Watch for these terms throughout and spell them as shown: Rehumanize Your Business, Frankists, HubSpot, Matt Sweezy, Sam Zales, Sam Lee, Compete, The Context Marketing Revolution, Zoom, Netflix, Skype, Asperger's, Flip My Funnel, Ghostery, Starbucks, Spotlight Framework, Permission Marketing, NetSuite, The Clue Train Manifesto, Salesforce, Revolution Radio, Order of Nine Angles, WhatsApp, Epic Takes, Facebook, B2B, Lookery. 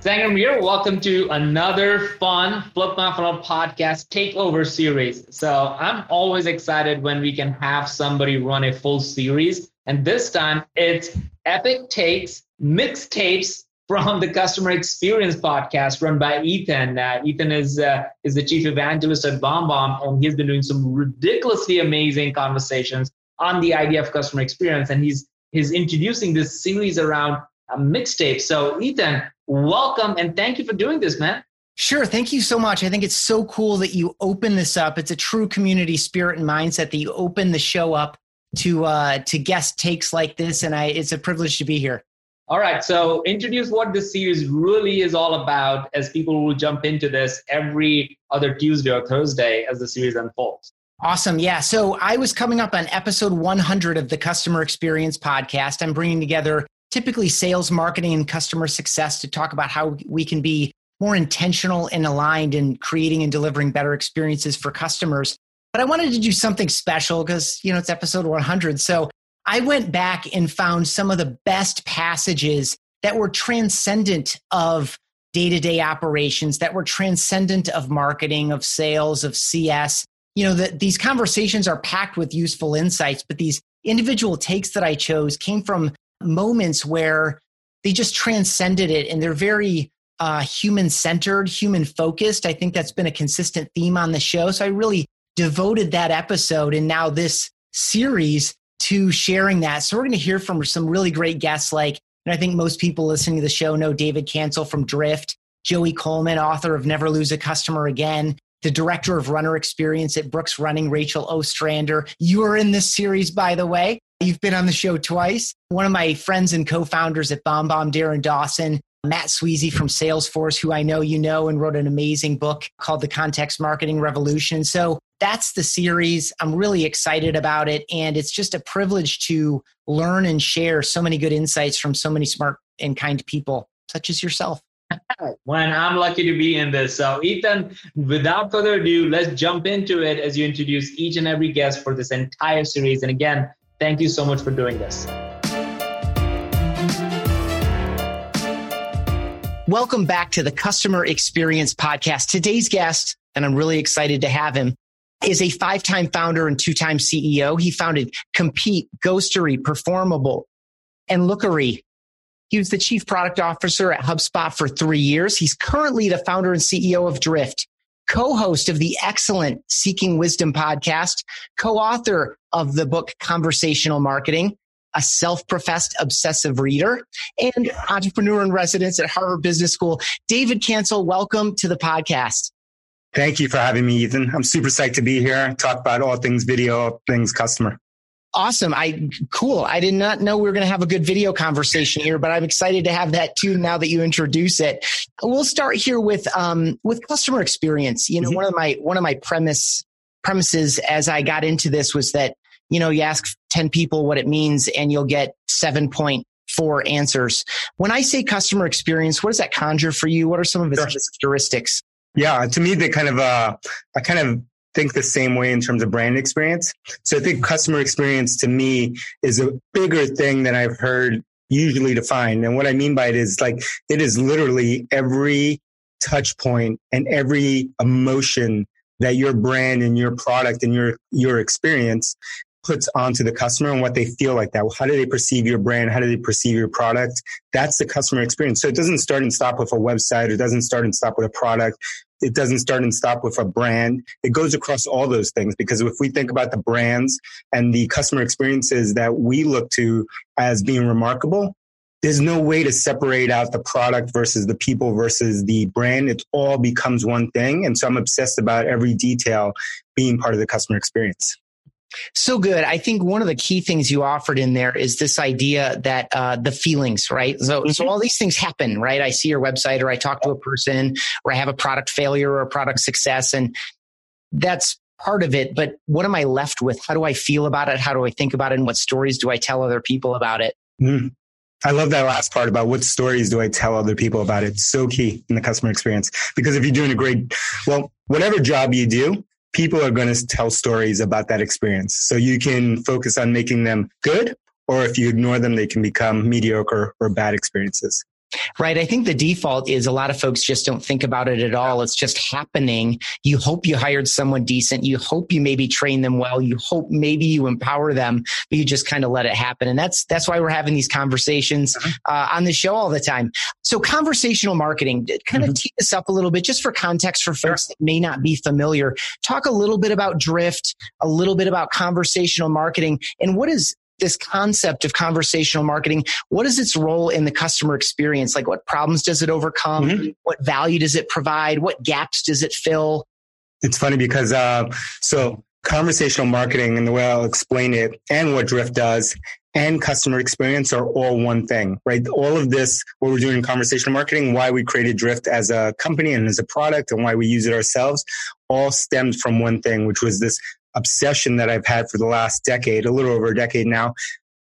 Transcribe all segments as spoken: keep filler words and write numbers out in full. Sangram here. Welcome to another fun Flip My Funnel podcast takeover series. So I'm always excited when we can have somebody run a full series. And this time it's Epic Takes, mixtapes from the Customer Experience Podcast run by Ethan. Uh, Ethan is uh, is the chief evangelist at BombBomb, and he's been doing some ridiculously amazing conversations on the idea of customer experience. And he's he's introducing this series around a mixtape. So Ethan, welcome, and thank you for doing this, man. Sure. Thank you so much. I think it's so cool that you open this up. It's a true community spirit and mindset that you open the show up to uh, to guest takes like this. And I, it's a privilege to be here. All right, so introduce what this series really is all about, as people will jump into this every other Tuesday or Thursday as the series unfolds. Awesome, yeah. So I was coming up on episode one hundred of the Customer Experience Podcast. I'm bringing together typically sales, marketing, and customer success to talk about how we can be more intentional and aligned in creating and delivering better experiences for customers. But I wanted to do something special because, you know, it's episode one hundred. So I went back and found some of the best passages that were transcendent of day-to-day operations, that were transcendent of marketing, of sales, of C S. You know, the, these conversations are packed with useful insights, but these individual takes that I chose came from moments where they just transcended it, and they're very uh, human-centered, human-focused. I think that's been a consistent theme on the show. So I really devoted that episode and now this series to sharing that. So we're going to hear from some really great guests like, and I think most people listening to the show know David Cancel from Drift, Joey Coleman, author of Never Lose a Customer Again, the director of runner experience at Brooks Running, Rachel Ostrander. You are in this series, by the way. You've been on the show twice. One of my friends and co-founders at BombBomb, Darren Dawson, Matt Sweezy from Salesforce, who I know you know and wrote an amazing book called The Context Marketing Revolution. So that's the series. I'm really excited about it. And it's just a privilege to learn and share so many good insights from so many smart and kind people, such as yourself. When I'm lucky to be in this. So Ethan, without further ado, let's jump into it as you introduce each and every guest for this entire series. And again, thank you so much for doing this. Welcome back to the Customer Experience Podcast. Today's guest, and I'm really excited to have him, is a five-time founder and two-time C E O. He founded Compete, Ghostery, Performable, and Lookery. He was the chief product officer at HubSpot for three years. He's currently the founder and C E O of Drift, co-host of the excellent Seeking Wisdom podcast, co-author of the book Conversational Marketing, a self-professed obsessive reader, and entrepreneur in residence at Harvard Business School. David Cancel, welcome to the podcast. Thank you for having me, Ethan. I'm super psyched to be here. Talk about all things video, all things customer. Awesome. I Cool. I did not know we were going to have a good video conversation here, but I'm excited to have that too now that you introduce it. We'll start here with um, with customer experience. You know, mm-hmm. one of my one of my premise premises as I got into this was that, you know, you ask ten people what it means and you'll get seven point four answers. When I say customer experience, what does that conjure for you? What are some of its characteristics? Yeah, to me, they kind of, uh, I kind of think the same way in terms of brand experience. So I think customer experience to me is a bigger thing than I've heard usually defined. And what I mean by it is like, it is literally every touch point and every emotion that your brand and your product and your, your experience puts onto the customer and what they feel like that. How do they perceive your brand? How do they perceive your product? That's the customer experience. So it doesn't start and stop with a website. It doesn't start and stop with a product. It doesn't start and stop with a brand. It goes across all those things, because if we think about the brands and the customer experiences that we look to as being remarkable, there's no way to separate out the product versus the people versus the brand. It all becomes one thing. And so I'm obsessed about every detail being part of the customer experience. So good. I think one of the key things you offered in there is this idea that uh, the feelings, right? So, mm-hmm. so all these things happen, right? I see your website, or I talk to a person, or I have a product failure or a product success. And that's part of it. But what am I left with? How do I feel about it? How do I think about it? And what stories do I tell other people about it? Mm-hmm. I love that last part about what stories do I tell other people about it. So key in the customer experience, because if you're doing a great, well, whatever job you do, people are going to tell stories about that experience. So you can focus on making them good, or if you ignore them, they can become mediocre or bad experiences. Right. I think the default is a lot of folks just don't think about it at all. It's just happening. You hope you hired someone decent. You hope you maybe train them well. You hope maybe you empower them, but you just kind of let it happen. And that's that's why we're having these conversations uh, on the show all the time. So conversational marketing, kind of mm-hmm. tee this up a little bit, just for context for folks that may not be familiar. Talk a little bit about Drift, a little bit about conversational marketing, and what is this concept of conversational marketing? What is its role in the customer experience? Like, what problems does it overcome? Mm-hmm. What value does it provide? What gaps does it fill? It's funny because, uh, so conversational marketing and the way I'll explain it and what Drift does and customer experience are all one thing, right? All of this, what we're doing in conversational marketing, why we created Drift as a company and as a product and why we use it ourselves, all stemmed from one thing, which was this obsession that I've had for the last decade, a little over a decade now,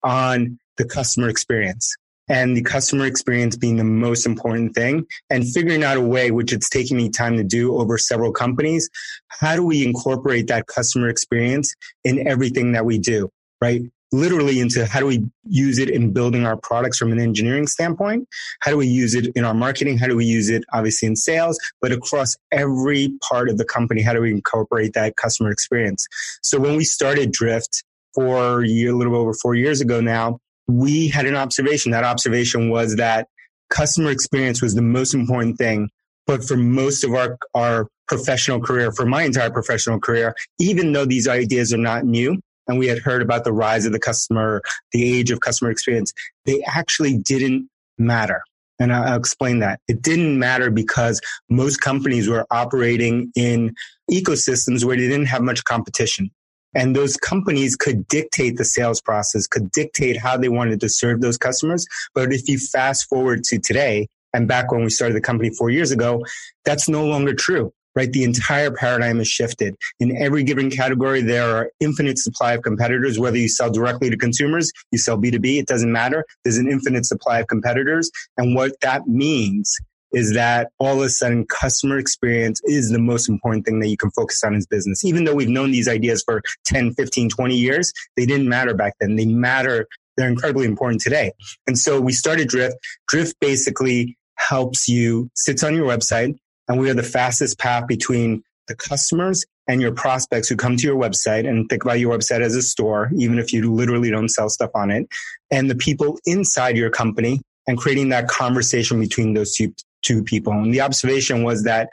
on the customer experience and the customer experience being the most important thing, and figuring out a way, which it's taking me time to do over several companies. How do we incorporate that customer experience in everything that we do, right? Literally into how do we use it in building our products from an engineering standpoint? How do we use it in our marketing? How do we use it obviously in sales, but across every part of the company? How do we incorporate that customer experience? So when we started Drift for a year, a little over four years ago now, we had an observation. That observation was that customer experience was the most important thing. But for most of our, our professional career, for my entire professional career, even though these ideas are not new, and we had heard about the rise of the customer, the age of customer experience, they actually didn't matter. And I'll explain that. It didn't matter because most companies were operating in ecosystems where they didn't have much competition. And those companies could dictate the sales process, could dictate how they wanted to serve those customers. But if you fast forward to today, and back when we started the company four years ago, that's no longer true. Right? The entire paradigm has shifted. In every given category, there are infinite supply of competitors. Whether you sell directly to consumers, you sell B to B, it doesn't matter. There's an infinite supply of competitors. And what that means is that all of a sudden, customer experience is the most important thing that you can focus on as business. Even though we've known these ideas for ten, fifteen, twenty years, they didn't matter back then. They matter. They're incredibly important today. And so we started Drift. Drift basically helps you, sits on your website, and we are the fastest path between the customers and your prospects who come to your website and think about your website as a store, even if you literally don't sell stuff on it, and the people inside your company, and creating that conversation between those two, two people. And the observation was that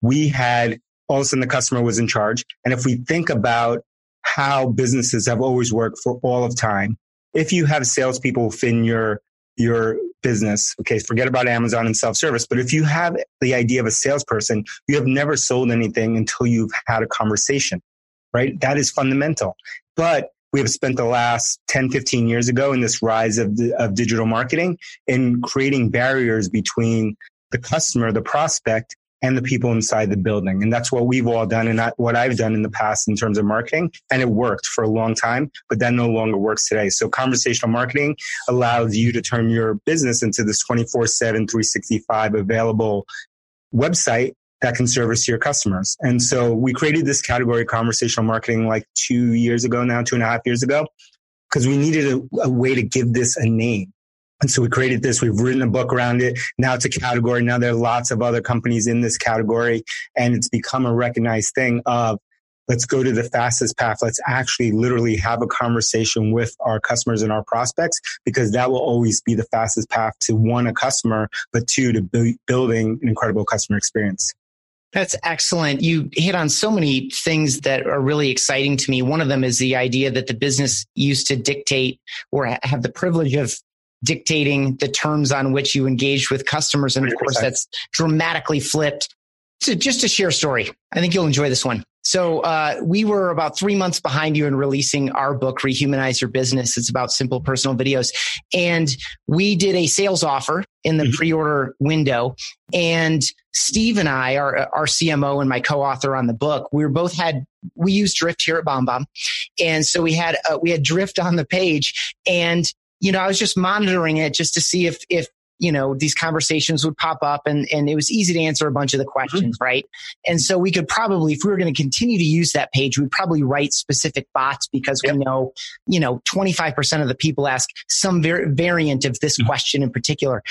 we had, all of a sudden the customer was in charge. And if we think about how businesses have always worked for all of time, if you have salespeople within your your business. Okay. Forget about Amazon and self-service. But if you have the idea of a salesperson, you have never sold anything until you've had a conversation, right? That is fundamental. But we have spent the last ten, fifteen years ago in this rise of, the, of digital marketing in creating barriers between the customer, the prospect, and the people inside the building. And that's what we've all done and not what I've done in the past in terms of marketing. And it worked for a long time, but that no longer works today. So conversational marketing allows you to turn your business into this twenty-four seven, three sixty-five available website that can service your customers. And so we created this category, conversational marketing, like two years ago now, two and a half years ago, because we needed a, a way to give this a name. And so we created this, we've written a book around it. Now it's a category. Now there are lots of other companies in this category, and it's become a recognized thing of let's go to the fastest path. Let's actually literally have a conversation with our customers and our prospects, because that will always be the fastest path to one, a customer, but two, to bu- building an incredible customer experience. That's excellent. You hit on so many things that are really exciting to me. One of them is the idea that the business used to dictate or have the privilege of dictating the terms on which you engage with customers. And of course, that's dramatically flipped. So just to share a story. I think you'll enjoy this one. So uh, we were about three months behind you in releasing our book, Rehumanize Your Business. It's about simple personal videos. And we did a sales offer in the mm-hmm. pre-order window. And Steve and I, our, our C M O and my co-author on the book, we were both had, we used Drift here at BombBomb. And so we had, uh, we had Drift on the page. And, you know, I was just monitoring it just to see if, if, you know, these conversations would pop up, and, and it was easy to answer a bunch of the questions, mm-hmm. right? And so we could probably, if we were going to continue to use that page, we'd probably write specific bots, because yep. we know, you know, twenty-five percent of the people ask some var- variant of this mm-hmm. question in particular.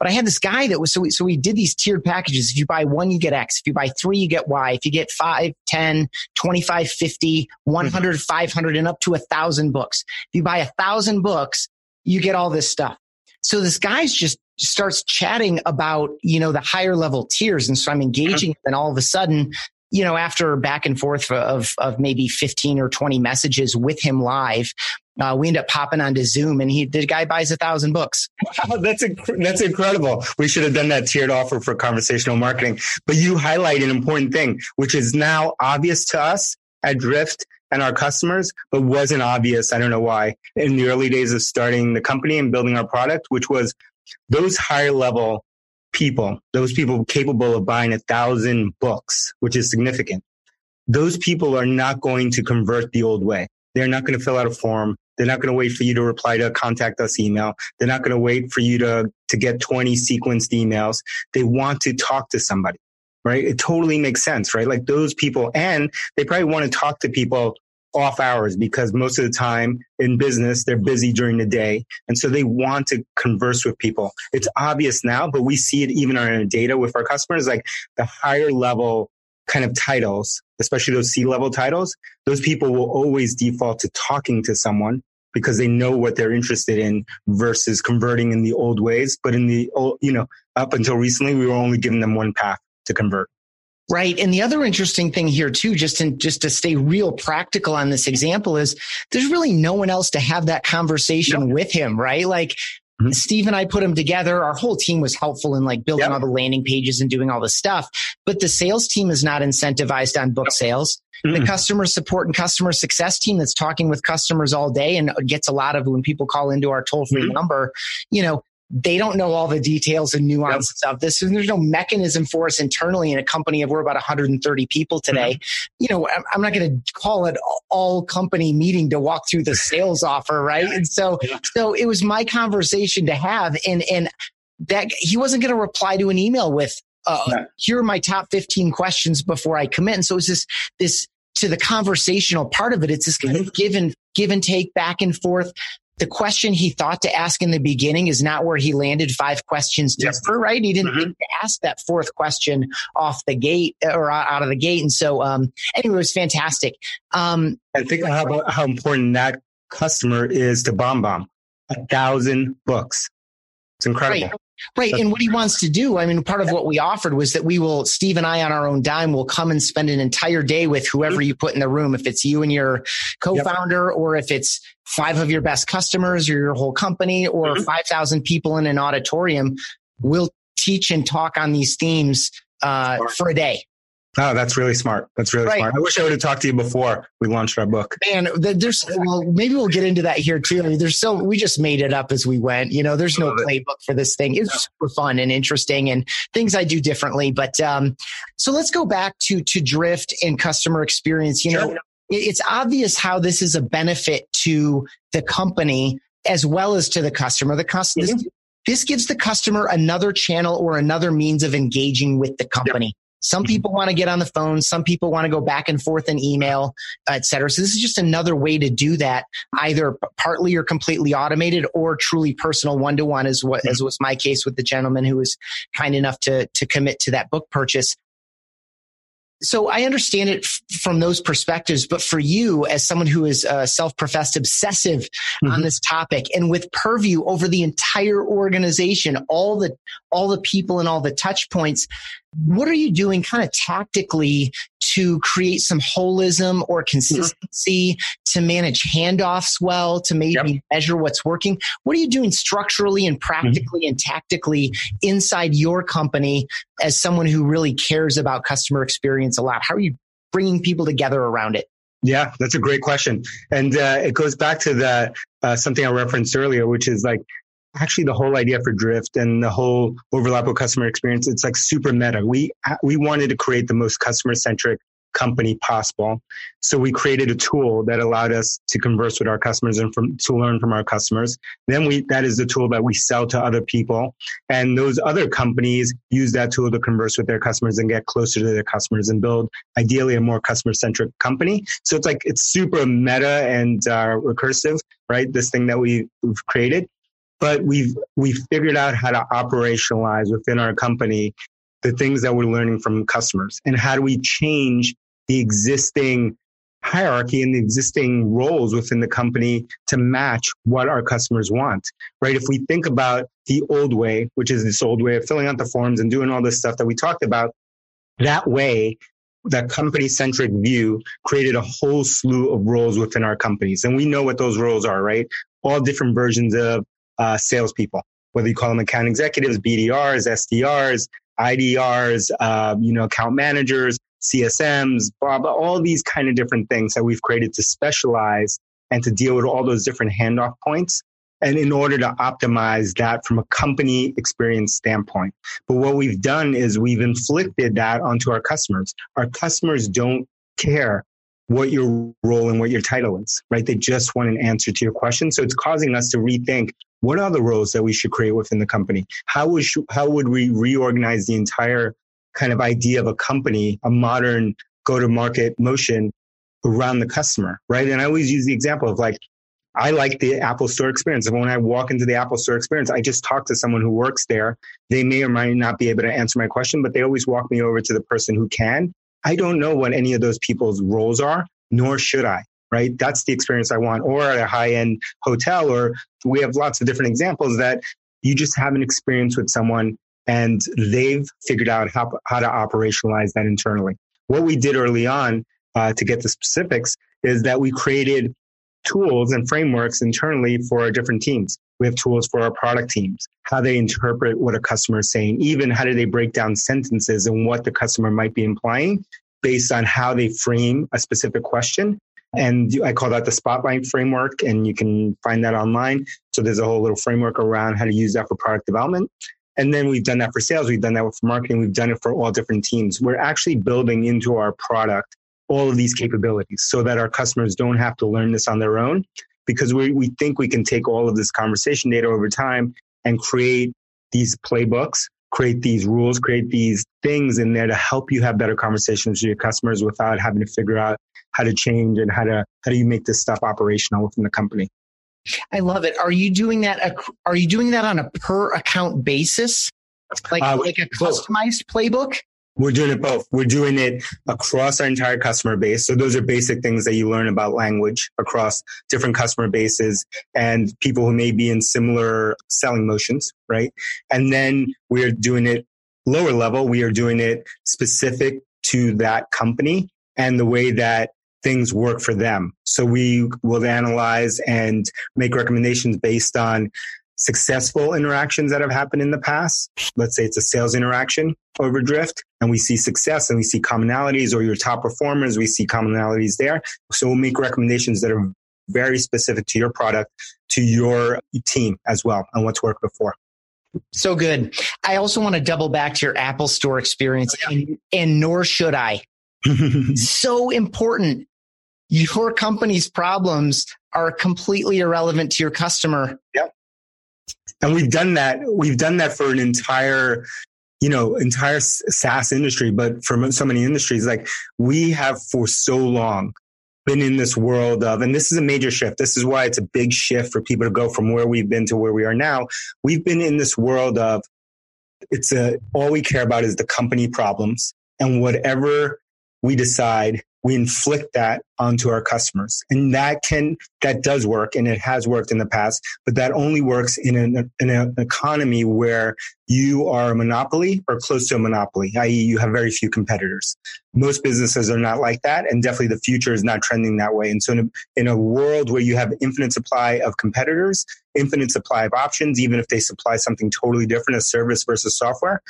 But I had this guy that was, so we, so we did these tiered packages. If you buy one, you get X. If you buy three, you get Y. If you get five, ten, twenty-five, fifty, one hundred, mm-hmm. five hundred, and up to a thousand books. If you buy a thousand books, you get all this stuff. So this guy's just starts chatting about, you know, the higher level tiers. And so I'm engaging, and all of a sudden, you know, after back and forth of, of maybe fifteen or twenty messages with him live, uh, we end up popping onto Zoom, and he, the guy buys a thousand books. Wow, that's, inc- that's incredible. We should have done that tiered offer for conversational marketing, but you highlight an important thing, which is now obvious to us at Drift and our customers, but wasn't obvious. I don't know why in the early days of starting the company and building our product, which was those higher level people, those people capable of buying a thousand books, which is significant. Those people are not going to convert the old way. They're not going to fill out a form. They're not going to wait for you to reply to a contact us email. They're not going to wait for you to, to get twenty sequenced emails. They want to talk to somebody. Right? It totally makes sense, right? Like those people, and they probably want to talk to people off hours, because most of the time in business, they're busy during the day. And so they want to converse with people. It's obvious now, but we see it even on our data with our customers, like the higher level kind of titles, especially those C-level titles, those people will always default to talking to someone, because they know what they're interested in versus converting in the old ways. But in the old, you know, up until recently, we were only giving them one path to convert. Right. And the other interesting thing here too, just in, just to stay real practical on this example, is there's really no one else to have that conversation yep. with him, right? Like mm-hmm. Steve and I put him together. Our whole team was helpful in like building yep. all the landing pages and doing all this stuff, but the sales team is not incentivized on book yep. sales. Mm-hmm. The customer support and customer success team that's talking with customers all day and gets a lot of when people call into our toll free mm-hmm. number, you know, they don't know all the details and nuances yep. of this. And there's no mechanism for us internally in a company of we're about one hundred thirty people today. Mm-hmm. You know, I'm not going to call it all company meeting to walk through the sales offer. Right. And so, yeah. so it was my conversation to have, and, and that he wasn't going to reply to an email with, uh, no. here are my top fifteen questions before I commit. And so it's this, this to the conversational part of it. It's this kind mm-hmm. of give and give and take back and forth. The question he thought to ask in the beginning is not where he landed five questions deeper, right? He didn't mm-hmm. think to ask that fourth question off the gate or out of the gate. And so, um, anyway, it was fantastic. Um, I think how, how important that customer is to BombBomb. A thousand books. It's incredible. Right. Right. And what he wants to do, I mean, part of what we offered was that we will, Steve and I on our own dime, will come and spend an entire day with whoever you put in the room. If it's you and your co-founder, yep. or if it's five of your best customers or your whole company, or mm-hmm. five thousand people in an auditorium, we'll teach and talk on these themes uh, for a day. Oh, that's really smart. That's really right. smart. I wish I would have talked to you before we launched our book. Man, there's, well, maybe we'll get into that here too. I mean, there's so, we just made it up as we went, you know, there's no playbook for this thing. It's yeah. super fun and interesting, and things I do differently. But, um, so let's go back to, to Drift and customer experience. You sure. know, it's obvious how this is a benefit to the company as well as to the customer. The customer, mm-hmm. this, this gives the customer another channel or another means of engaging with the company. Yep. Some people want to get on the phone. Some people want to go back and forth in email, et cetera. So this is just another way to do that, either partly or completely automated, or truly personal one-to-one, as what, as was my case with the gentleman who was kind enough to, to commit to that book purchase. So I understand it f- from those perspectives, but for you as someone who is uh, self-professed obsessive mm-hmm. on this topic, and with purview over the entire organization, all the, all the people and all the touch points, what are you doing kind of tactically to create some holism or consistency, mm-hmm. to manage handoffs well, to maybe yep. measure what's working? What are you doing structurally and practically mm-hmm. and tactically inside your company as someone who really cares about customer experience a lot? How are you bringing people together around it? Yeah, that's a great question. And uh, it goes back to the uh, something I referenced earlier, which is like, actually the whole idea for Drift and the whole overlap with customer experience, it's like super meta. We we wanted to create the most customer-centric company possible. So we created a tool that allowed us to converse with our customers and from, to learn from our customers. Then we that is the tool that we sell to other people. And those other companies use that tool to converse with their customers and get closer to their customers and build ideally a more customer-centric company. So it's like, it's super meta and uh, recursive, right? This thing that we've created. But we've we've figured out how to operationalize within our company the things that we're learning from customers, and how do we change the existing hierarchy and the existing roles within the company to match what our customers want, right? If we think about the old way, which is this old way of filling out the forms and doing all this stuff that we talked about, that way, that company-centric view created a whole slew of roles within our companies. And we know what those roles are, right? All different versions of Uh, salespeople, whether you call them account executives, B D Rs, S D Rs, I D Rs, uh, you know, account managers, C S Ms, blah, blah, all these kind of different things that we've created to specialize and to deal with all those different handoff points. And in order to optimize that from a company experience standpoint. But what we've done is we've inflicted that onto our customers. Our customers don't care what your role and what your title is, right? They just want an answer to your question. So it's causing us to rethink, what are the roles that we should create within the company? How would, how would we reorganize the entire kind of idea of a company, a modern go-to-market motion around the customer, right? And I always use the example of like, I like the Apple Store experience. And when I walk into the Apple Store experience, I just talk to someone who works there. They may or may not be able to answer my question, but they always walk me over to the person who can. I don't know what any of those people's roles are, nor should I, right? That's the experience I want. Or at a high-end hotel, or we have lots of different examples that you just have an experience with someone and they've figured out how, how to operationalize that internally. What we did early on, uh, to get the specifics, is that we created tools and frameworks internally for our different teams. We have tools for our product teams, how they interpret what a customer is saying, even how do they break down sentences and what the customer might be implying based on how they frame a specific question. And I call that the Spotlight framework, and you can find that online. So there's a whole little framework around how to use that for product development. And then we've done that for sales. We've done that for marketing. We've done it for all different teams. We're actually building into our product all of these capabilities so that our customers don't have to learn this on their own, because we we think we can take all of this conversation data over time and create these playbooks, create these rules, create these things in there to help you have better conversations with your customers without having to figure out how to change and how to how do you make this stuff operational within the company. I love it. Are you doing that? Are you doing that on a per account basis, like uh, like a customized playbook? We're doing it both. We're doing it across our entire customer base. So those are basic things that you learn about language across different customer bases and people who may be in similar selling motions, right? And then we're doing it lower level. We are doing it specific to that company and the way that things work for them. So we will analyze and make recommendations based on successful interactions that have happened in the past. Let's say it's a sales interaction over Drift, and we see success and we see commonalities, or your top performers, we see commonalities there. So we'll make recommendations that are very specific to your product, to your team as well, and what's worked before. So good. I also want to double back to your Apple Store experience, oh, yeah. and, and nor should I. So important. Your company's problems are completely irrelevant to your customer. Yep. And we've done that. We've done that for an entire, you know, entire SaaS industry, but for so many industries, like we have for so long been in this world of, and this is a major shift. This is why it's a big shift for people to go from where we've been to where we are now. We've been in this world of it's a, all we care about is the company problems, and whatever we decide, we inflict that onto our customers. And that can, that does work, and it has worked in the past, but that only works in an, in an economy where you are a monopoly or close to a monopoly, that is you have very few competitors. Most businesses are not like that, and definitely the future is not trending that way. And so in a, in a world where you have infinite supply of competitors, infinite supply of options, even if they supply something totally different, a service versus software,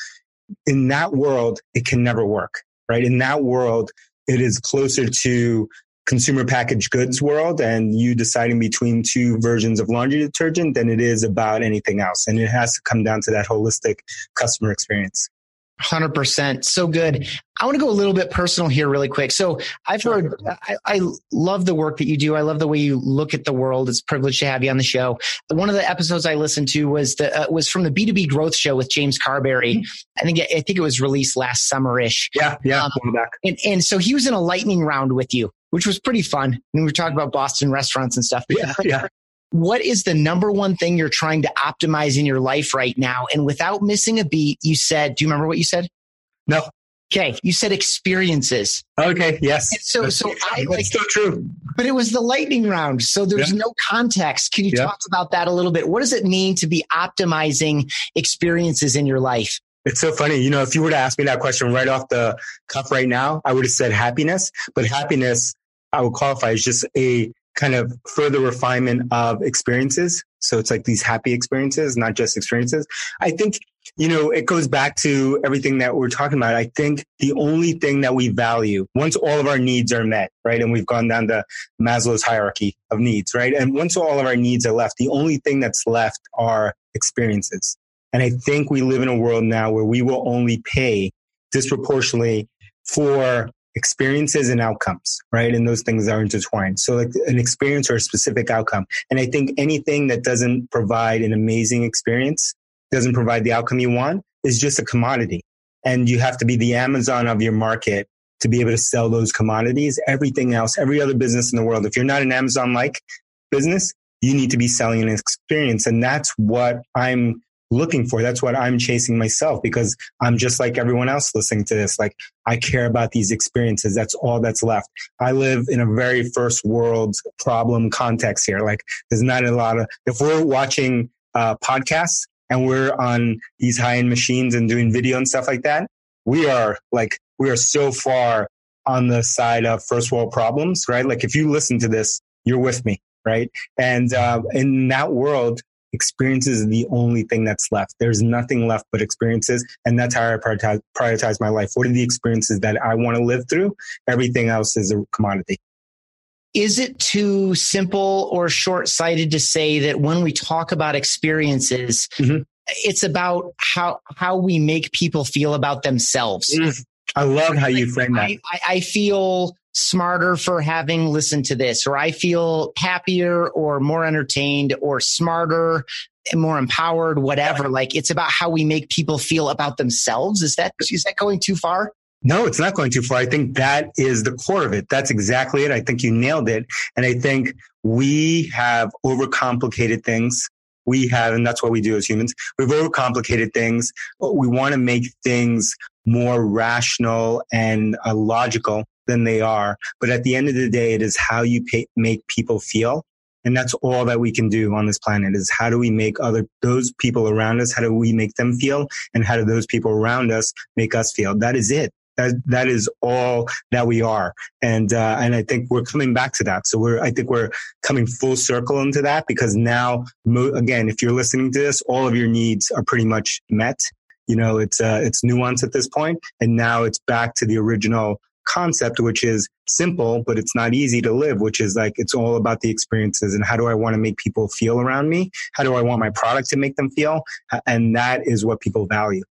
in that world, it can never work, right? In that world, it is closer to consumer packaged goods world and you deciding between two versions of laundry detergent than it is about anything else. And it has to come down to that holistic customer experience. one hundred percent. So good. I want to go a little bit personal here really quick. So I've heard, I, I love the work that you do. I love the way you look at the world. It's a privilege to have you on the show. One of the episodes I listened to was the, uh, was from the B two B growth show with James Carberry. I think, I think it was released last summer-ish. Yeah. Yeah. Um, back. And, and so he was in a lightning round with you, which was pretty fun. And we were talking about Boston restaurants and stuff. Yeah. Yeah. What is the number one thing you're trying to optimize in your life right now? And without missing a beat, you said, do you remember what you said? No. Okay. You said experiences. Okay. Yes. And so, so I like, that's so true. But it was the lightning round. So there's yeah. no context. Can you yeah. talk about that a little bit? What does it mean to be optimizing experiences in your life? It's so funny. You know, if you were to ask me that question right off the cuff right now, I would have said happiness, but happiness I would qualify as just a kind of further refinement of experiences. So it's like these happy experiences, not just experiences. I think, you know, it goes back to everything that we're talking about. I think the only thing that we value once all of our needs are met, right? And we've gone down the Maslow's hierarchy of needs, right? And once all of our needs are left, the only thing that's left are experiences. And I think we live in a world now where we will only pay disproportionately for experiences and outcomes, right? And those things are intertwined. So like an experience or a specific outcome. And I think anything that doesn't provide an amazing experience, doesn't provide the outcome you want, is just a commodity. And you have to be the Amazon of your market to be able to sell those commodities. Everything else, every other business in the world, if you're not an Amazon-like business, you need to be selling an experience. And that's what I'm looking for. That's what I'm chasing myself, because I'm just like everyone else listening to this. Like, I care about these experiences. That's all that's left. I live in a very first world problem context here. Like, there's not a lot of, if we're watching uh, podcasts and we're on these high-end machines and doing video and stuff like that, we are like, we are so far on the side of first world problems, right? Like, if you listen to this, you're with me, right? And uh, in that world, experiences are the only thing that's left. There's nothing left but experiences. And that's how I prioritize, prioritize my life. What are the experiences that I want to live through? Everything else is a commodity. Is it too simple or short-sighted to say that when we talk about experiences, mm-hmm. it's about how how we make people feel about themselves? Mm. I love how you frame that. I, I, I feel smarter for having listened to this, or I feel happier or more entertained or smarter and more empowered, whatever. Yeah. Like, it's about how we make people feel about themselves. Is that, is that going too far? No, it's not going too far. I think that is the core of it. That's exactly it. I think you nailed it. And I think we have overcomplicated things. We have, and that's what we do as humans. We've overcomplicated things. We want to make things more rational and uh, logical than they are. But at the end of the day, it is how you pay, make people feel. And that's all that we can do on this planet, is how do we make other, those people around us, how do we make them feel? And how do those people around us make us feel? That is it. That, that is all that we are. And, uh, and I think we're coming back to that. So we're, I think we're coming full circle into that, because now, mo- again, if you're listening to this, all of your needs are pretty much met. You know, it's, uh, it's nuanced at this point. And now it's back to the original concept, which is simple, but it's not easy to live, which is like, it's all about the experiences and how do I want to make people feel around me? How do I want my product to make them feel? And that is what people value.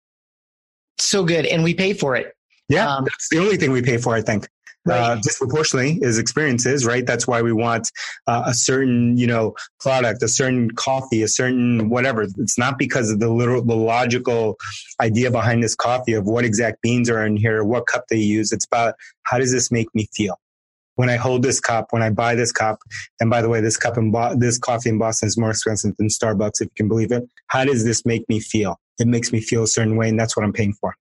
So good. And we pay for it. Yeah, um, that's the only thing we pay for, I think. Right. Uh, disproportionately is experiences, right? That's why we want uh, a certain, you know, product, a certain coffee, a certain whatever. It's not because of the literal, the logical idea behind this coffee of what exact beans are in here, what cup they use. It's about, how does this make me feel? When I hold this cup, when I buy this cup, and by the way, this cup and bo- this coffee in Boston is more expensive than Starbucks, if you can believe it. How does this make me feel? It makes me feel a certain way, and that's what I'm paying for.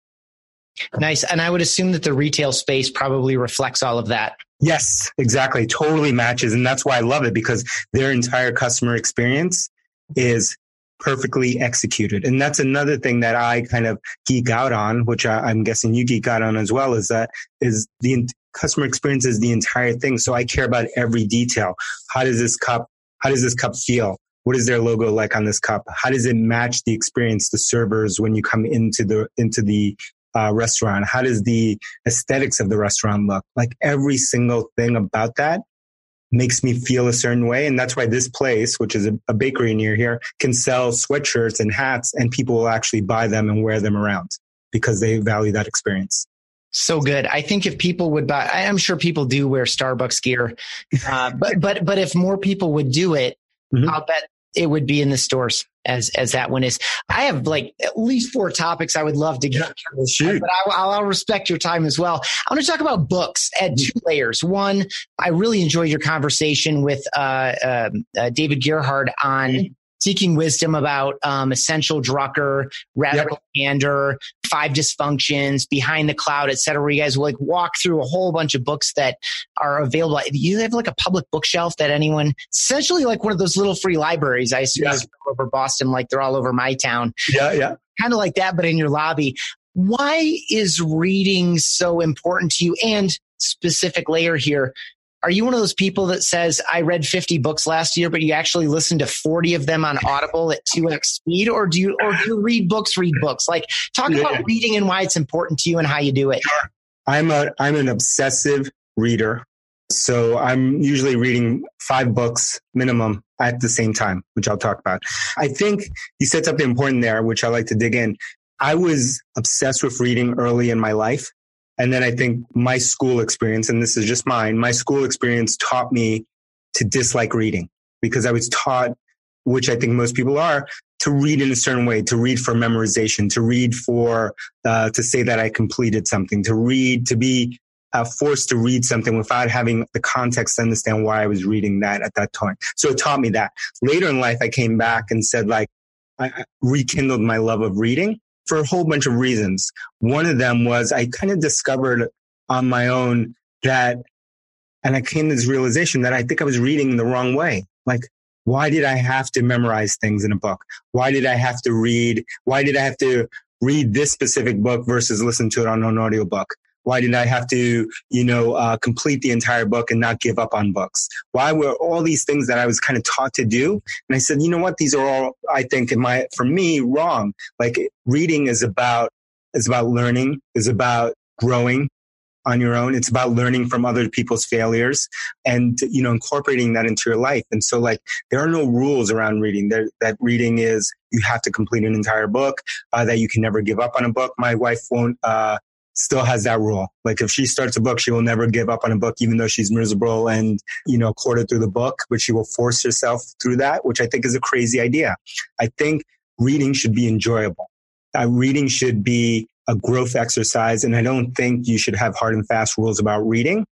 Nice. And I would assume that the retail space probably reflects all of that. Yes, exactly. Totally matches. And that's why I love it, because their entire customer experience is perfectly executed. And that's another thing that I kind of geek out on, which I, I'm guessing you geek out on as well, is that is the customer experience is the entire thing. So I care about every detail. How does this cup, how does this cup feel? What is their logo like on this cup? How does it match the experience, the servers, when you come into the, into the uh, restaurant? How does the aesthetics of the restaurant look? Like every single thing about that makes me feel a certain way. And that's why this place, which is a, a bakery near here, can sell sweatshirts and hats, and people will actually buy them and wear them around because they value that experience. So good. I think if people would buy, I'm sure people do wear Starbucks gear, uh, but but but if more people would do it, mm-hmm. I'll bet it would be in the stores as as that one is. I have like at least four topics I would love to get, yeah, to, shoot. but I, I'll, I'll respect your time as well. I want to talk about books at two layers. One, I really enjoyed your conversation with uh, uh, uh, David Gerhard on. Mm-hmm. Seeking Wisdom about um, Essential Drucker, Radical Candor, yep. Five Dysfunctions, Behind the Cloud, et cetera, where you guys will like walk through a whole bunch of books that are available. You have like a public bookshelf that anyone, essentially like one of those little free libraries. I assume yeah. over Boston, like they're all over my town. Yeah, yeah. Kind of like that, but in your lobby. Why is reading so important to you? And specific layer here, are you one of those people that says, I read fifty books last year, but you actually listen to forty of them on Audible at two x speed? Or do you or do you read books, read books? Like talk yeah. about reading and why it's important to you and how you do it. I'm a I'm an obsessive reader. So I'm usually reading five books minimum at the same time, which I'll talk about. I think you said something important there, which I like to dig in. I was obsessed with reading early in my life. And then I think my school experience, and this is just mine, my school experience taught me to dislike reading because I was taught, which I think most people are, to read in a certain way, to read for memorization, to read for, uh, to say that I completed something, to read, to be uh, forced to read something without having the context to understand why I was reading that at that time. So it taught me that. Later in life, I came back and said, like, I rekindled my love of reading. For a whole bunch of reasons. One of them was I kind of discovered on my own that, and I came to this realization that I think I was reading the wrong way. Like, why did I have to memorize things in a book? Why did I have to read? Why did I have to read this specific book versus listen to it on an audiobook? Why did I have to, you know, uh, complete the entire book and not give up on books? Why were all these things that I was kind of taught to do? And I said, you know what? These are all, I think, in my, for me, wrong. Like reading is about, is about learning, is about growing on your own. It's about learning from other people's failures and, you know, incorporating that into your life. And so like, there are no rules around reading. There, that reading is, you have to complete an entire book, uh, that you can never give up on a book. My wife won't, uh, still has that rule. Like if she starts a book, she will never give up on a book, even though she's miserable and, you know, quarter through the book, but she will force herself through that, which I think is a crazy idea. I think reading should be enjoyable. Uh, reading should be a growth exercise. And I don't think you should have hard and fast rules about reading.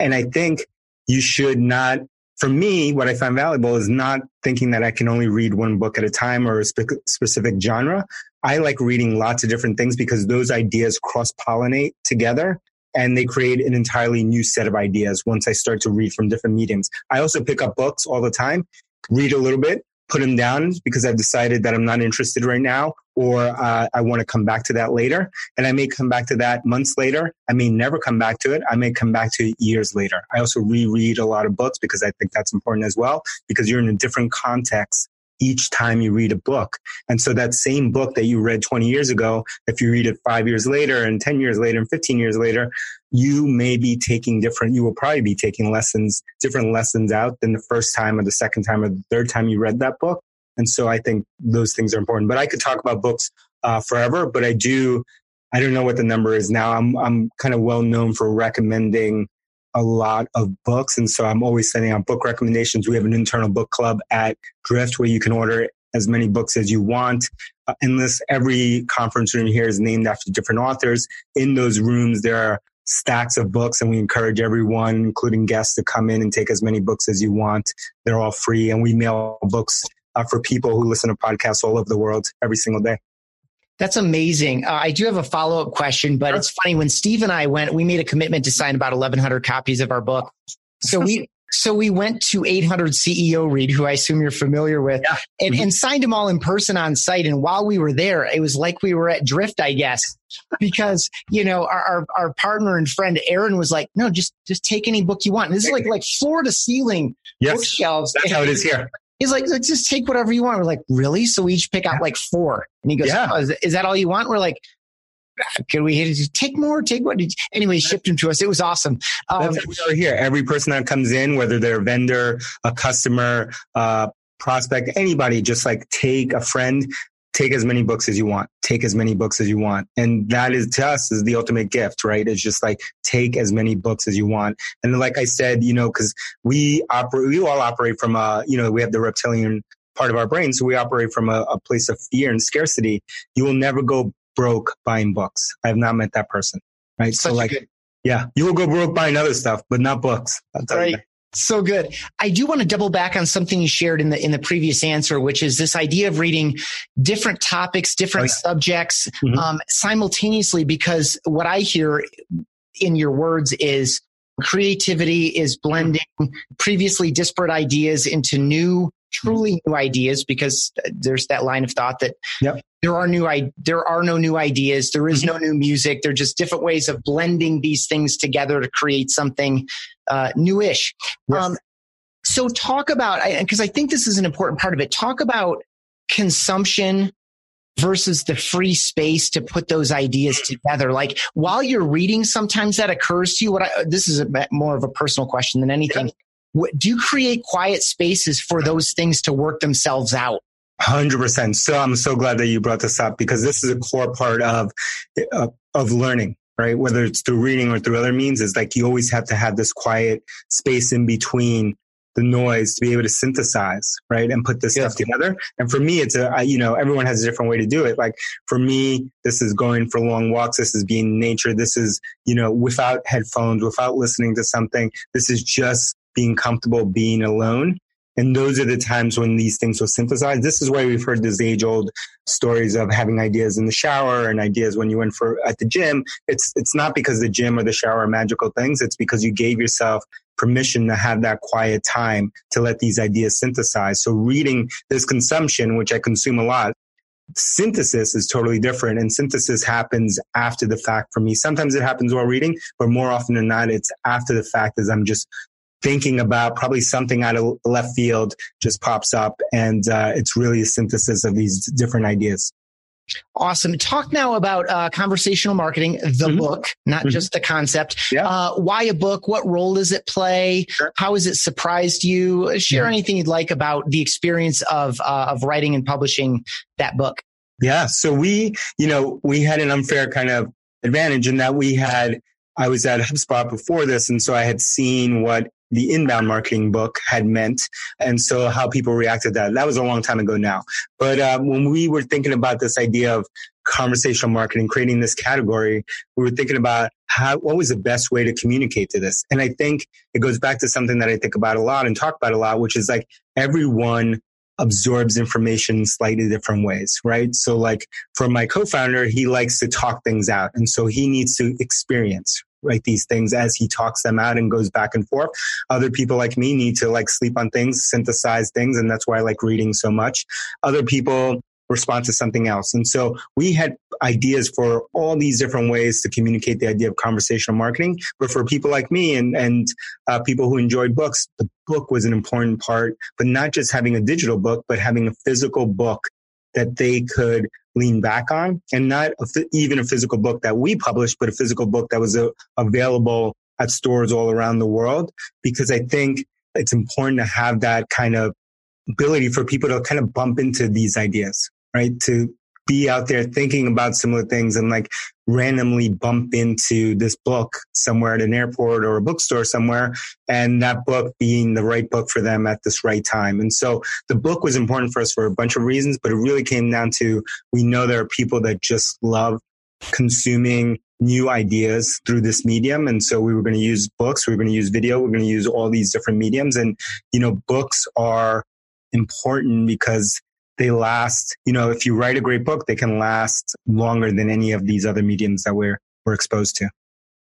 And I think you should not, for me, what I find valuable is not thinking that I can only read one book at a time or a spe- specific genre. I like reading lots of different things because those ideas cross-pollinate together and they create an entirely new set of ideas once I start to read from different mediums. I also pick up books all the time, read a little bit, put them down because I've decided that I'm not interested right now or uh, I want to come back to that later. And I may come back to that months later. I may never come back to it. I may come back to it years later. I also reread a lot of books because I think that's important as well because you're in a different context each time you read a book. And so that same book that you read twenty years ago, if you read it five years later and ten years later and fifteen years later, you may be taking different, you will probably be taking lessons, different lessons out than the first time or the second time or the third time you read that book. And so I think those things are important. But I could talk about books uh, forever, but I do, I don't know what the number is now. I'm I'm kind of well known for recommending a lot of books. And so I'm always sending out book recommendations. We have an internal book club at Drift where you can order as many books as you want. Uh, unless every conference room here is named after different authors. In those rooms, there are stacks of books and we encourage everyone, including guests, to come in and take as many books as you want. They're all free. And we mail books uh, for people who listen to podcasts all over the world every single day. That's amazing. Uh, I do have a follow-up question, but it's funny. When Steve and I went, we made a commitment to sign about eleven hundred copies of our book. So we so we went to eight hundred C E O Read, who I assume you're familiar with, yeah. and, and signed them all in person on site. And while we were there, it was like we were at Drift, I guess, because you know our our, our partner and friend Aaron was like, "No, just just take any book you want." And this is like like floor to ceiling yes, bookshelves. That's how it is here. He's like, let's just take whatever you want. We're like, really? So we each pick out like four. And he goes, yeah. oh, is, is that all you want? We're like, could we hit it? Take more, take what? Anyway, shipped them to us. It was awesome. Um, That's what we are here. Every person that comes in, whether they're a vendor, a customer, uh, prospect, anybody, just like take a friend, take as many books as you want, take as many books as you want. And that is to us is the ultimate gift, right? It's just like, take as many books as you want. And then, like I said, you know, cause we operate, we all operate from a, you know, we have the reptilian part of our brain. So we operate from a, a place of fear and scarcity. You will never go broke buying books. I have not met that person, right? Such so like, good- yeah, you will go broke buying other stuff, but not books. Right. So good. I do want to double back on something you shared in the in the previous answer, which is this idea of reading different topics, different oh, yeah. subjects mm-hmm. um, simultaneously, because what I hear in your words is creativity is blending previously disparate ideas into new, truly new ideas, because there's that line of thought that yep. there are new I there are no new ideas, there is mm-hmm. no new music, they're just different ways of blending these things together to create something uh, newish. Yes. Um, so talk about, because I, I think this is an important part of it, talk about consumption versus the free space to put those ideas together. Like while you're reading, sometimes that occurs to you. What I, this is a, more of a personal question than anything. Yeah. Do you create quiet spaces for those things to work themselves out? one hundred percent. So I'm so glad that you brought this up, because this is a core part of of, of learning. Right? Whether it's through reading or through other means, is like you always have to have this quiet space in between the noise to be able to synthesize, right? And put this yes. stuff together. And for me, it's a, you know, everyone has a different way to do it. Like for me, this is going for long walks. This is being in nature. This is, you know, without headphones, without listening to something. This is just being comfortable, being alone. And those are the times when these things will synthesize. This is why we've heard these age-old stories of having ideas in the shower and ideas when you went for at the gym. It's it's not because the gym or the shower are magical things. It's because you gave yourself permission to have that quiet time to let these ideas synthesize. So reading this consumption, which I consume a lot, synthesis is totally different. And synthesis happens after the fact for me. Sometimes it happens while reading, but more often than not, it's after the fact as I'm just thinking about probably something out of left field just pops up. And uh, it's really a synthesis of these different ideas. Awesome. Talk now about uh, conversational marketing, the mm-hmm. book, not mm-hmm. just the concept. Yeah. Uh, why a book? What role does it play? Sure. How has it surprised you? Share yeah. anything you'd like about the experience of uh, of writing and publishing that book. Yeah. So we, you know, we had an unfair kind of advantage in that we had, I was at HubSpot before this. And so I had seen what the inbound marketing book had meant. And so how people reacted to that. That was a long time ago now. But um, when we were thinking about this idea of conversational marketing, creating this category, we were thinking about how, what was the best way to communicate to this? And I think it goes back to something that I think about a lot and talk about a lot, which is like everyone absorbs information in slightly different ways, right? So like for my co-founder, he likes to talk things out. And so he needs to experience, right, these things as he talks them out and goes back and forth. Other people like me need to like sleep on things, synthesize things. And that's why I like reading so much. Other people respond to something else. And so we had ideas for all these different ways to communicate the idea of conversational marketing. But for people like me and, and uh, people who enjoyed books, the book was an important part, but not just having a digital book, but having a physical book that they could lean back on, and not a, even a physical book that we published, but a physical book that was a, available at stores all around the world. Because I think it's important to have that kind of ability for people to kind of bump into these ideas, right? To be out there thinking about similar things and like randomly bump into this book somewhere at an airport or a bookstore somewhere, and that book being the right book for them at this right time. And so the book was important for us for a bunch of reasons, but it really came down to, we know there are people that just love consuming new ideas through this medium. And so we were going to use books, we were going to use video, we we're going to use all these different mediums. And, you know, books are important because they last, you know, if you write a great book, they can last longer than any of these other mediums that we're, we're exposed to.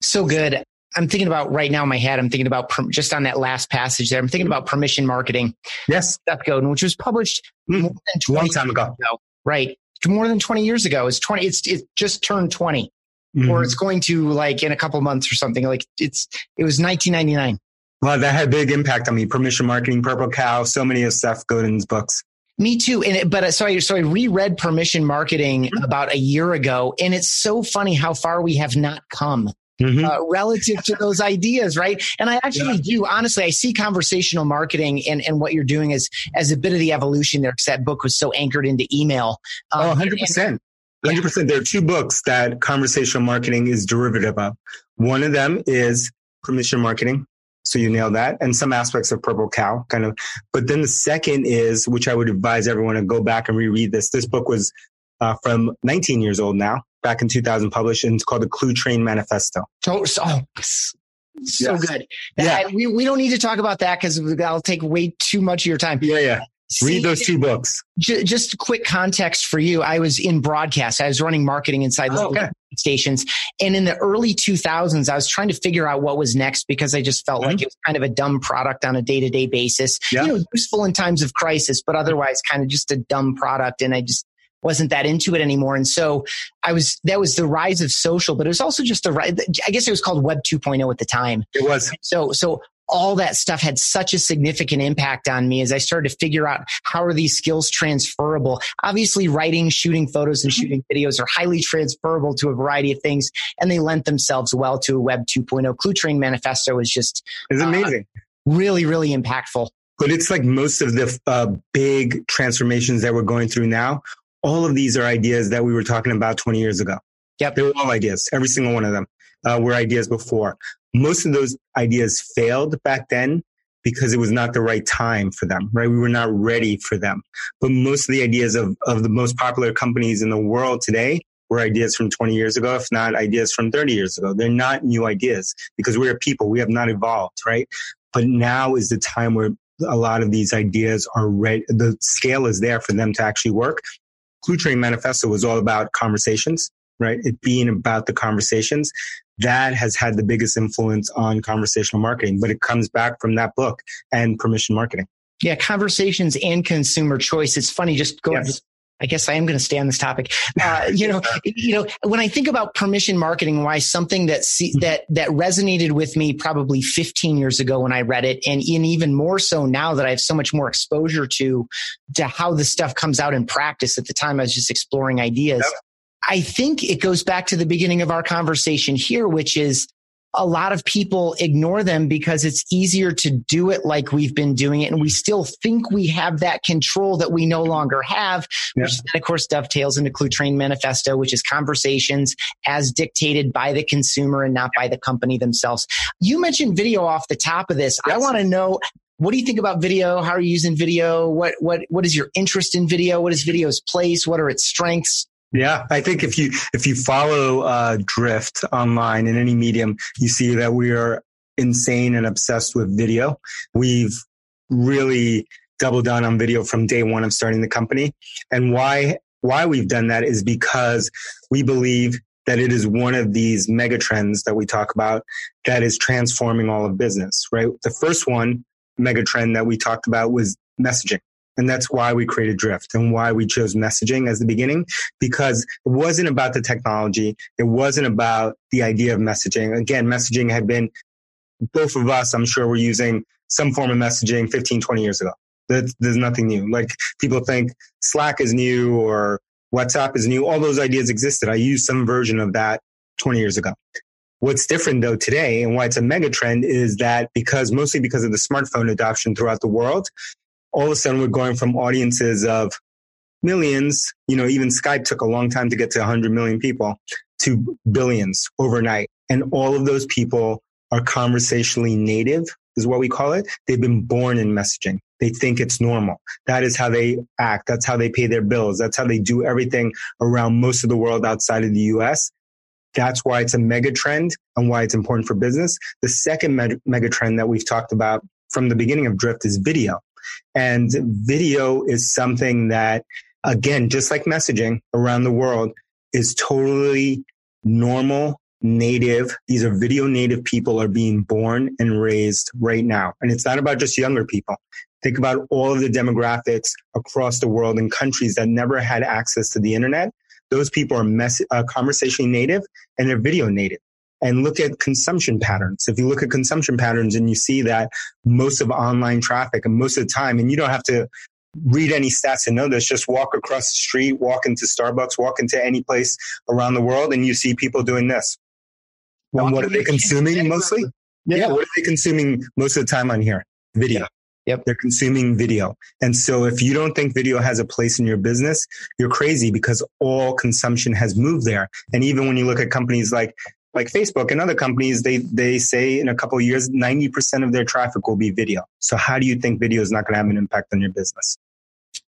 So good. I'm thinking about right now in my head, I'm thinking about per, just on that last passage there, I'm thinking about permission marketing. Yes. Stuff going, which was published mm, more than twenty long time years ago. ago. Right. More than twenty years ago. It's twenty. It's it just turned twenty mm-hmm. or it's going to like in a couple months or something like it's, it was nineteen ninety-nine. Well, wow, that had a big impact on me. Permission Marketing, Purple Cow, so many of stuff good in his books. Me too. And it, but so I, so I reread Permission Marketing mm-hmm. about a year ago, and it's so funny how far we have not come mm-hmm. uh, relative to those ideas, right? And I actually yeah. do, honestly, I see conversational marketing and, and what you're doing as, as a bit of the evolution there, because that book was so anchored into email. Um, oh, one hundred percent. And, yeah. one hundred percent. There are two books that conversational marketing is derivative of. One of them is Permission Marketing. So you nailed that. And some aspects of Purple Cow, kind of. But then the second is, which I would advise everyone to go back and reread this. This book was uh, from nineteen years old now, back in two thousand published, and it's called The Clue Train Manifesto. Oh, so, so yes. good. That, yeah. we, we don't need to talk about that because that'll take way too much of your time. Yeah, yeah. See, read those two books. J- just quick context for you. I was in broadcast. I was running marketing inside local oh, okay. stations. And in the early two thousands, I was trying to figure out what was next because I just felt mm-hmm. like it was kind of a dumb product on a day-to-day basis. Yeah. You know, useful in times of crisis, but otherwise kind of just a dumb product. And I just wasn't that into it anymore. And so I was, that was the rise of social, but it was also just the rise, I guess it was called Web two point oh at the time. It was. So, so. All that stuff had such a significant impact on me as I started to figure out how are these skills transferable. Obviously, writing, shooting photos, and shooting videos are highly transferable to a variety of things, and they lent themselves well to a Web two point oh. Clue Train Manifesto is just it's amazing, uh, really, really impactful. But it's like most of the uh, big transformations that we're going through now. All of these are ideas that we were talking about twenty years ago. Yep, they were all ideas. Every single one of them uh, were ideas before. Most of those ideas failed back then because it was not the right time for them, right? We were not ready for them. But most of the ideas of, of the most popular companies in the world today were ideas from twenty years ago, if not ideas from thirty years ago. They're not new ideas because we're people. We have not evolved, right? But now is the time where a lot of these ideas are ready. The scale is there for them to actually work. Clue Train Manifesto was all about conversations, right? It being about the conversations. That has had the biggest influence on conversational marketing, but it comes back from that book and Permission Marketing. Yeah, conversations and consumer choice. It's funny, just go. Yes. I guess I am going to stay on this topic. Uh, you know, you know, when I think about Permission Marketing, why something that see, that that resonated with me probably fifteen years ago when I read it, and, and even more so now that I have so much more exposure to to how this stuff comes out in practice. At the time, I was just exploring ideas. Yep. I think it goes back to the beginning of our conversation here, which is a lot of people ignore them because it's easier to do it like we've been doing it. And we still think we have that control that we no longer have, yeah. which then, of course, dovetails into Clue Train Manifesto, which is conversations as dictated by the consumer and not by the company themselves. You mentioned video off the top of this. Yes. I want to know, what do you think about video? How are you using video? What, what, what is your interest in video? What is video's place? What are its strengths? Yeah, I think if you if you follow uh, Drift online in any medium, you see that we are insane and obsessed with video. We've really doubled down on video from day one of starting the company. And why why we've done that is because we believe that it is one of these mega trends that we talk about that is transforming all of business, right? The first one, mega trend that we talked about was messaging. And that's why we created Drift and why we chose messaging as the beginning, because it wasn't about the technology. It wasn't about the idea of messaging. Again, messaging had been, both of us, I'm sure, were using some form of messaging fifteen, twenty years ago. That's, there's nothing new. Like people think Slack is new or WhatsApp is new. All those ideas existed. I used some version of that twenty years ago. What's different though today and why it's a mega trend is that because mostly because of the smartphone adoption throughout the world, all of a sudden, we're going from audiences of millions, you know, even Skype took a long time to get to one hundred million people, to billions overnight. And all of those people are conversationally native, is what we call it. They've been born in messaging. They think it's normal. That is how they act. That's how they pay their bills. That's how they do everything around most of the world outside of the U S. That's why it's a mega trend and why it's important for business. The second me- mega trend that we've talked about from the beginning of Drift is video. And video is something that, again, just like messaging around the world, is totally normal, native. These are video native people are being born and raised right now. And it's not about just younger people. Think about all of the demographics across the world and countries that never had access to the internet. Those people are mess- uh, conversationally native and they're video native. And look at consumption patterns. If you look at consumption patterns and you see that most of online traffic and most of the time, and you don't have to read any stats and know this. Just walk across the street, walk into Starbucks, walk into any place around the world, and you see people doing this. Walk and what are they consuming mostly? Yeah. yeah. What are they consuming most of the time on here? Video. Yeah. Yep. They're consuming video. And so if you don't think video has a place in your business, you're crazy, because all consumption has moved there. And even when you look at companies like like Facebook and other companies, they they say in a couple of years, ninety percent of their traffic will be video. So how do you think video is not going to have an impact on your business?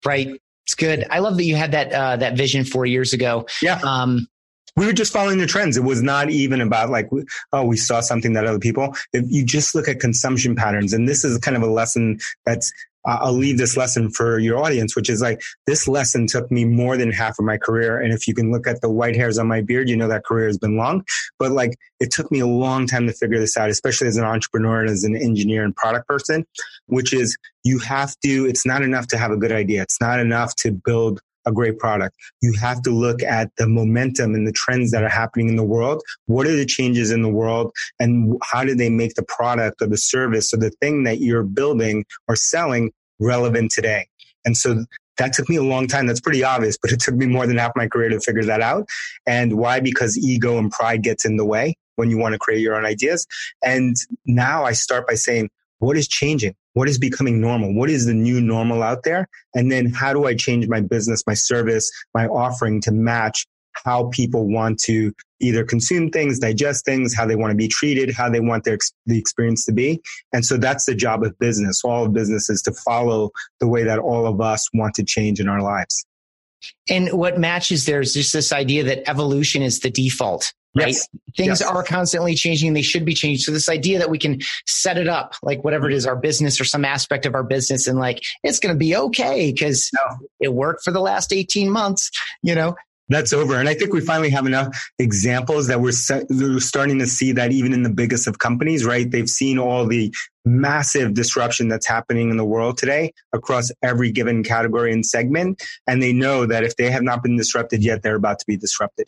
Right. It's good. I love that you had that uh, that vision four years ago. Yeah. Um, we were just following the trends. It was not even about like, oh, we saw something that other people, if you just look at consumption patterns. And this is kind of a lesson that's, uh, I'll leave this lesson for your audience, which is like, this lesson took me more than half of my career. And if you can look at the white hairs on my beard, you know, that career has been long, but like, it took me a long time to figure this out, especially as an entrepreneur and as an engineer and product person, which is you have to, it's not enough to have a good idea. It's not enough to build a great product. You have to look at the momentum and the trends that are happening in the world. What are the changes in the world, and how do they make the product or the service or the thing that you're building or selling relevant today? And so that took me a long time. That's pretty obvious, but it took me more than half my career to figure that out. And why? Because ego and pride gets in the way when you want to create your own ideas. And now I start by saying, what is changing? What is becoming normal? What is the new normal out there? And then how do I change my business, my service, my offering to match how people want to either consume things, digest things, how they want to be treated, how they want their the experience to be? And so that's the job of business. All of business is to follow the way that all of us want to change in our lives. And what matches there is just this idea that evolution is the default. Right. Yes. Things yes. are constantly changing, and they should be changed. So this idea that we can set it up, like whatever it is, our business or some aspect of our business, and like, it's going to be okay because no. it worked for the last eighteen months, you know, that's over. And I think we finally have enough examples that we're, se- we're starting to see that even in the biggest of companies, right? They've seen all the massive disruption that's happening in the world today across every given category and segment. And they know that if they have not been disrupted yet, they're about to be disrupted.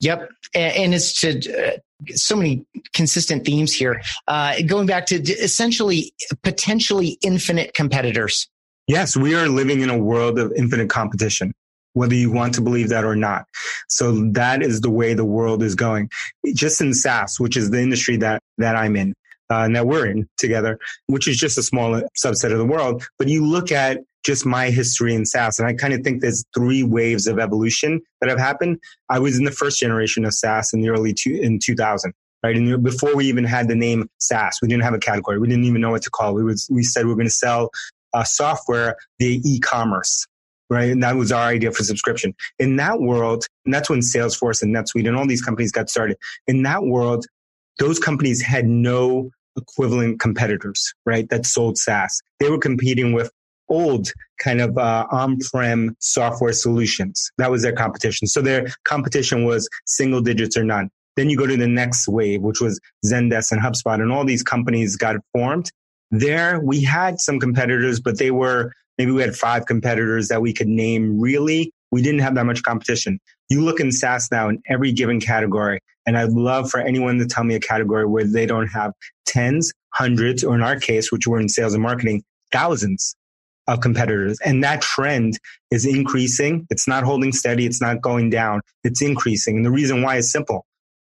Yep. And it's to uh, so many consistent themes here, uh, going back to essentially potentially infinite competitors. Yes, we are living in a world of infinite competition, whether you want to believe that or not. So that is the way the world is going. Just in SaaS, which is the industry that, that I'm in, uh, and that we're in together, which is just a small subset of the world. But you look at just my history in SaaS, and I kind of think there's three waves of evolution that have happened. I was in the first generation of SaaS in the early two, in two thousand, right? And before we even had the name SaaS, we didn't have a category. We didn't even know what to call it. We was we said we we're going to sell uh, software via e-commerce, right? And that was our idea for subscription. In that world, and that's when Salesforce and NetSuite and all these companies got started. In that world, those companies had no equivalent competitors, right? That sold SaaS. They were competing with old kind of uh, on-prem software solutions. That was their competition. So their competition was single digits or none. Then you go to the next wave, which was Zendesk and HubSpot, and all these companies got formed. There we had some competitors, but they were, maybe we had five competitors that we could name really. We didn't have that much competition. You look in SaaS now in every given category, and I'd love for anyone to tell me a category where they don't have tens, hundreds, or in our case, which were in sales and marketing, thousands of competitors. And that trend is increasing. It's not holding steady. It's not going down. It's increasing. And the reason why is simple.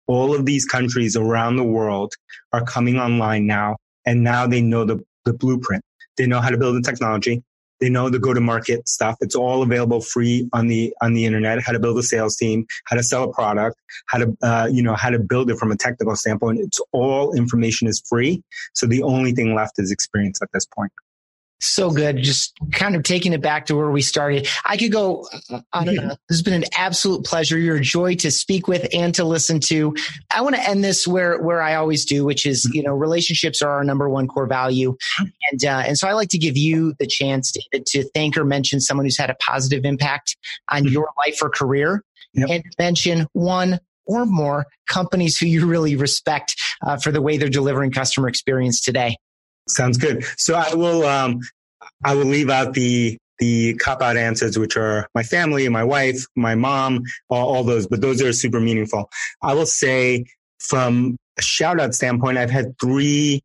All of these countries around the world are coming online now. And now they know the, the blueprint. They know how to build the technology. They know the go-to-market stuff. It's all available free on the, on the internet, how to build a sales team, how to sell a product, how to, uh, you know, how to build it from a technical standpoint. And it's all information is free. So the only thing left is experience at this point. So good. Just kind of taking it back to where we started. I could go on and on. This has been an absolute pleasure. You're a joy to speak with and to listen to. I want to end this where, where I always do, which is, you know, relationships are our number one core value. And, uh, and so I like to give you the chance to, to thank or mention someone who's had a positive impact on your life or career. Yep. And mention one or more companies who you really respect uh, for the way they're delivering customer experience today. Sounds good. So I will, um, I will leave out the, the cop out answers, which are my family, my wife, my mom, all, all those, but those are super meaningful. I will say from a shout out standpoint, I've had three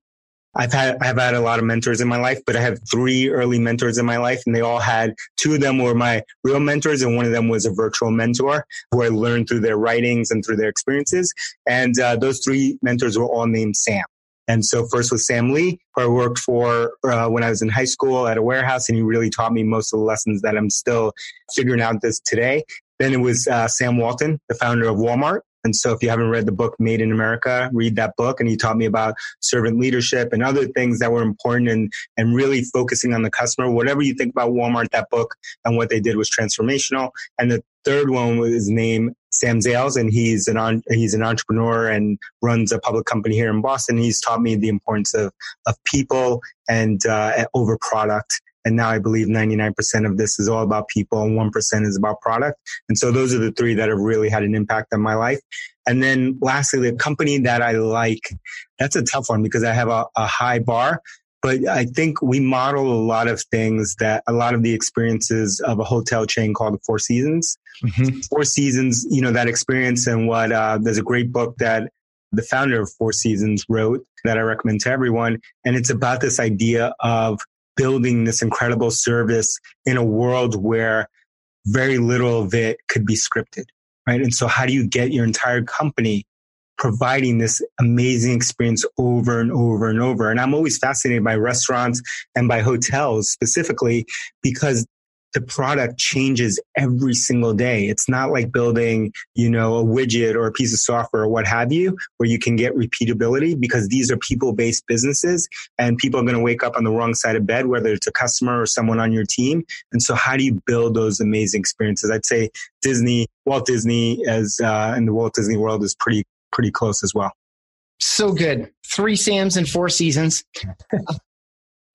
I've had, I've had a lot of mentors in my life, but I have three early mentors in my life, and they all had, two of them were my real mentors and one of them was a virtual mentor who I learned through their writings and through their experiences. And uh, those three mentors were all named Sam. And so first was Sam Lee, who I worked for uh, when I was in high school at a warehouse, and he really taught me most of the lessons that I'm still figuring out this today. Then it was uh, Sam Walton, the founder of Walmart. And so if you haven't read the book Made in America, read that book. And he taught me about servant leadership and other things that were important, and, and really focusing on the customer. Whatever you think about Walmart, that book and what they did was transformational. And the third one was named Sam Zales, and he's an on, he's an entrepreneur and runs a public company here in Boston. He's taught me the importance of, of people and uh, over product. And now I believe ninety-nine percent of this is all about people and one percent is about product. And so those are the three that have really had an impact on my life. And then lastly, the company that I like, that's a tough one because I have a, a high bar, but I think we model a lot of things that a lot of the experiences of a hotel chain called the Four Seasons. Mm-hmm. Four Seasons, you know, that experience and what, uh, there's a great book that the founder of Four Seasons wrote that I recommend to everyone. And it's about this idea of building this incredible service in a world where very little of it could be scripted, right? And so how do you get your entire company providing this amazing experience over and over and over? And I'm always fascinated by restaurants and by hotels specifically because the product changes every single day. It's not like building, you know, a widget or a piece of software or what have you, where you can get repeatability, because these are people-based businesses and people are going to wake up on the wrong side of bed, whether it's a customer or someone on your team. And so how do you build those amazing experiences? I'd say Disney, Walt Disney as uh, in the Walt Disney World is pretty, pretty close as well. So good. Three Sams and Four Seasons.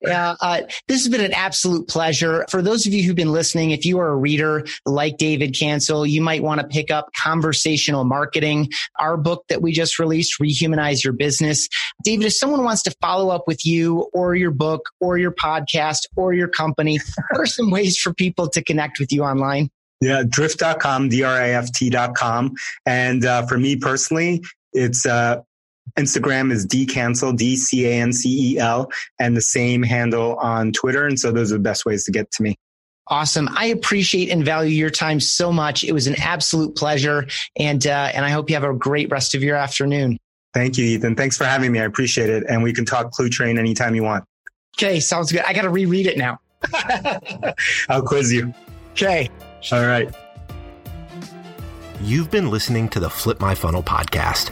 Yeah, uh, this has been an absolute pleasure. For those of you who've been listening, if you are a reader like David Cancel, you might want to pick up Conversational Marketing, our book that we just released, Rehumanize Your Business. David, if someone wants to follow up with you or your book or your podcast or your company, what are some ways for people to connect with you online? Yeah, drift dot com, D R I F T dot com. And uh, for me personally, it's... Uh, Instagram is dcancel, D C A N C E L, and the same handle on Twitter. And so those are the best ways to get to me. Awesome. I appreciate and value your time so much. It was an absolute pleasure. And, uh, and I hope you have a great rest of your afternoon. Thank you, Ethan. Thanks for having me. I appreciate it. And we can talk Clue Train anytime you want. Okay. Sounds good. I got to reread it now. I'll quiz you. Okay. All right. You've been listening to the Flip My Funnel podcast.